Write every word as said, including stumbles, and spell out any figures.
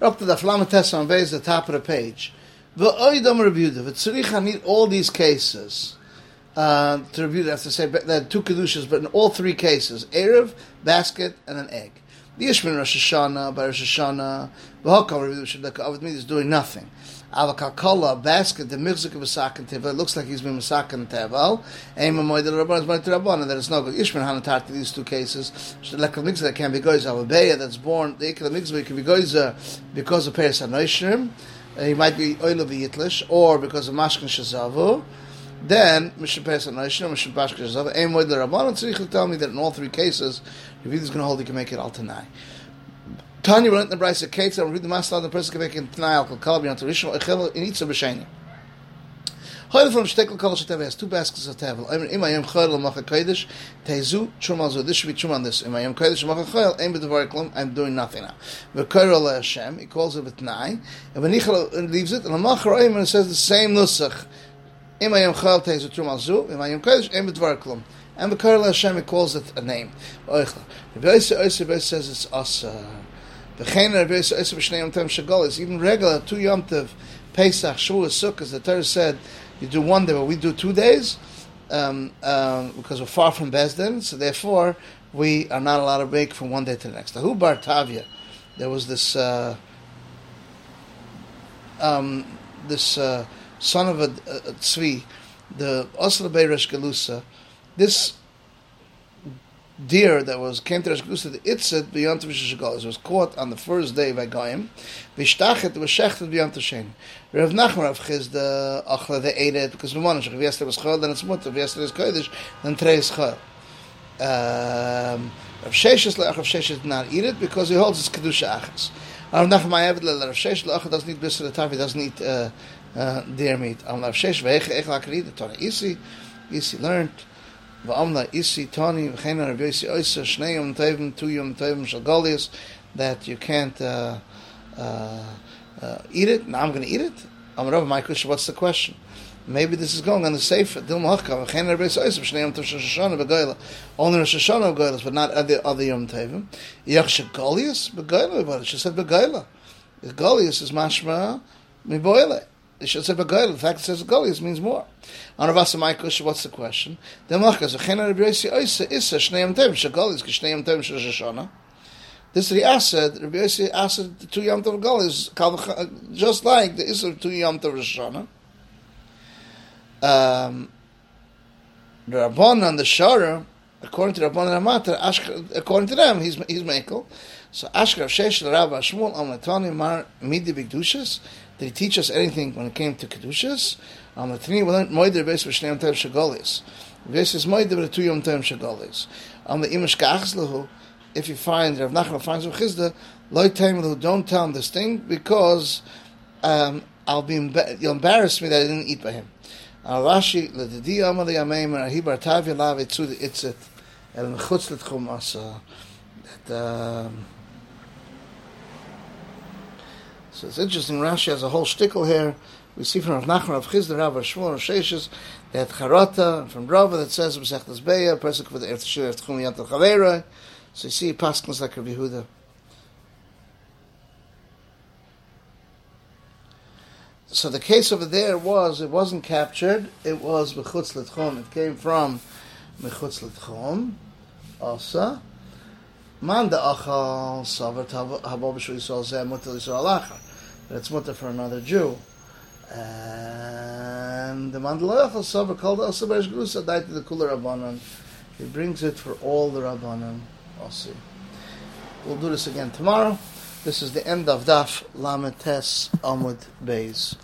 up to the Flametessa on the top of the page. I need all these cases uh, to review. That's to say, there are two kedushas, but in all three cases, erev, basket, and an egg. The Ishman Rosh Hashanah, by Rosh Hashanah, V'hokal means he's doing nothing. Avakalkola, basket, the Mirzuk of Masakan Tevel, it looks like he's been Masakan Tevel, Eim Amoy de Rabban is Moit Rabban, and that is no good. Ishman Hanatarti, these two cases, Lekal Migzah, that can be Goyza, Avebeya, that's born, the Ekal Migzah, can be Goyza, because of Peres HaNoishrim, he might be Oilo V'Yitlish, or because of Mashkin Shazavu. Then, Mishnah Peres HaNoishrim, Mishnah Bashkin Shazavu, Eim Amoy de Rabban, and Tzrich will tell me that in all three cases, if he's going to hold, he can make it all tonight. Tanya, we're not in the Brisa Kates, and we read the Masala, and the person can make it tonight. I'll call it, to Rishon, Echel, and Itza B'Sheni. Hoyle from Shtekl Kol Shetev has two baskets of Tevel. Im Ayam Choyel, Macha Kodesh, Tezu, Chumazu. This should be Chum on this. Im Ayam Kodesh, Macha Choyel, Aim B'Devar Klum, I'm doing nothing now. V'Koyel Hashem, he calls it B'Tnai, and V'Nichel leaves it, and Amach Roim, and says the same Nusach. Im Ayam Choyel, Tezu, Chumazu, Im Ayam Kodesh, Aim B'Devar Klum. And V'Koyel Hashem, he calls it a name. Oichla. V'Oyse, Oyse, V'Oyse says it's Asa. It's even regular, two Yom Tov, Pesach, Shavuos, Sukkot, as the Torah said, you do one day, but we do two days, um, um, because we're far from Beis Din, so therefore, we are not allowed to break from one day to the next. Ahu Bar Tavia, there was this uh, um, this uh, son of a, a, a tzvi, the Osla Bei Resh Galusa, this deer that was came to Rosh Hashanah, the itzit beyond the Rosh Hashanah, was caught on the first day by Goyim. Vishtachet was shechted beyond the Shein. Rav Nachman Rav Chizda Achla, they ate it because Mamonash. If yesterday was Chol, then it's Mutter. If yesterday is Kodesh, then today is Chol. Um, Rav Sheshes Le'ach Rav Sheshes did not eat it because he holds his kedusha achas. Rav Nachman Ayavad Le'ach Rav Sheshes Le'ach doesn't eat b'sur atav. He doesn't eat uh, uh, deer meat. Rav Sheshes ve'ech echla k'rid the Torah. Isi, Isi learned. That you can't uh, uh, uh, eat it. Now I'm going to eat it. I'm Rabbi Michael. What's the question? Maybe this is going on the safe. Only Rosh Hashanah begoylas, but not other other Yom Tovim. Yachshik Golius begoyla. But she said begoyla. Golius is mashma miboyle. It should say begoyla. The fact it says begoyla means more. On Rav Asa Maikus, what's the question? This is the asset. Rabbi Yossi asset the two Yom Tov Golis, just like the Issa of two Yom Tov Rosh Hashanah. Um, the Rabban and the Shara, according to Rabban and Amater, according to them, he's he's Mekel. So Ashkar Shesh Rabba Shmuel Amlatani Mar Midi Bigdushas. Did he teach us anything when it came to kedushas? Um, the Tani we learned moeder based with shnei yomtayim shagolis. Versus moeder with two yomtayim shagolis. Um, the imish kachs lehu. If you find Rav Nachman finds Rav Chizda, loy taim lehu. Don't tell him this thing because um, I'll be emba- you'll embarrass me that I didn't eat by him. Rashi ledidi amali ameim and ahibar tavya lav etzu the itzit el mechutz letchum asa that. Um, So it's interesting, Rashi has a whole shtickle here. We see from Rav Nachman, Rav Chizda, Rav Shmuel, Rav Sheshes, they had Charata, from Rava that says, B'sechtas Beya, Persik for the Eretz Shir, Eretz Chum, Yantar Chavera. So you see, Paskins like Rabbi Yehuda. So the case over there was, it wasn't captured, it was Mechutz L'Tchum. It came from Mechutz L'Tchum, Asa. Man the achal savert habo b'shu yisrael zeh mutter yisrael achar, but it's mutter for another Jew. And the man the achal savert called also b'resh gusa died to the kula rabbanon. He brings it for all the rabbanon. Also, we'll do this again tomorrow. This is the end of Daf Lamed Tes Amud Beis.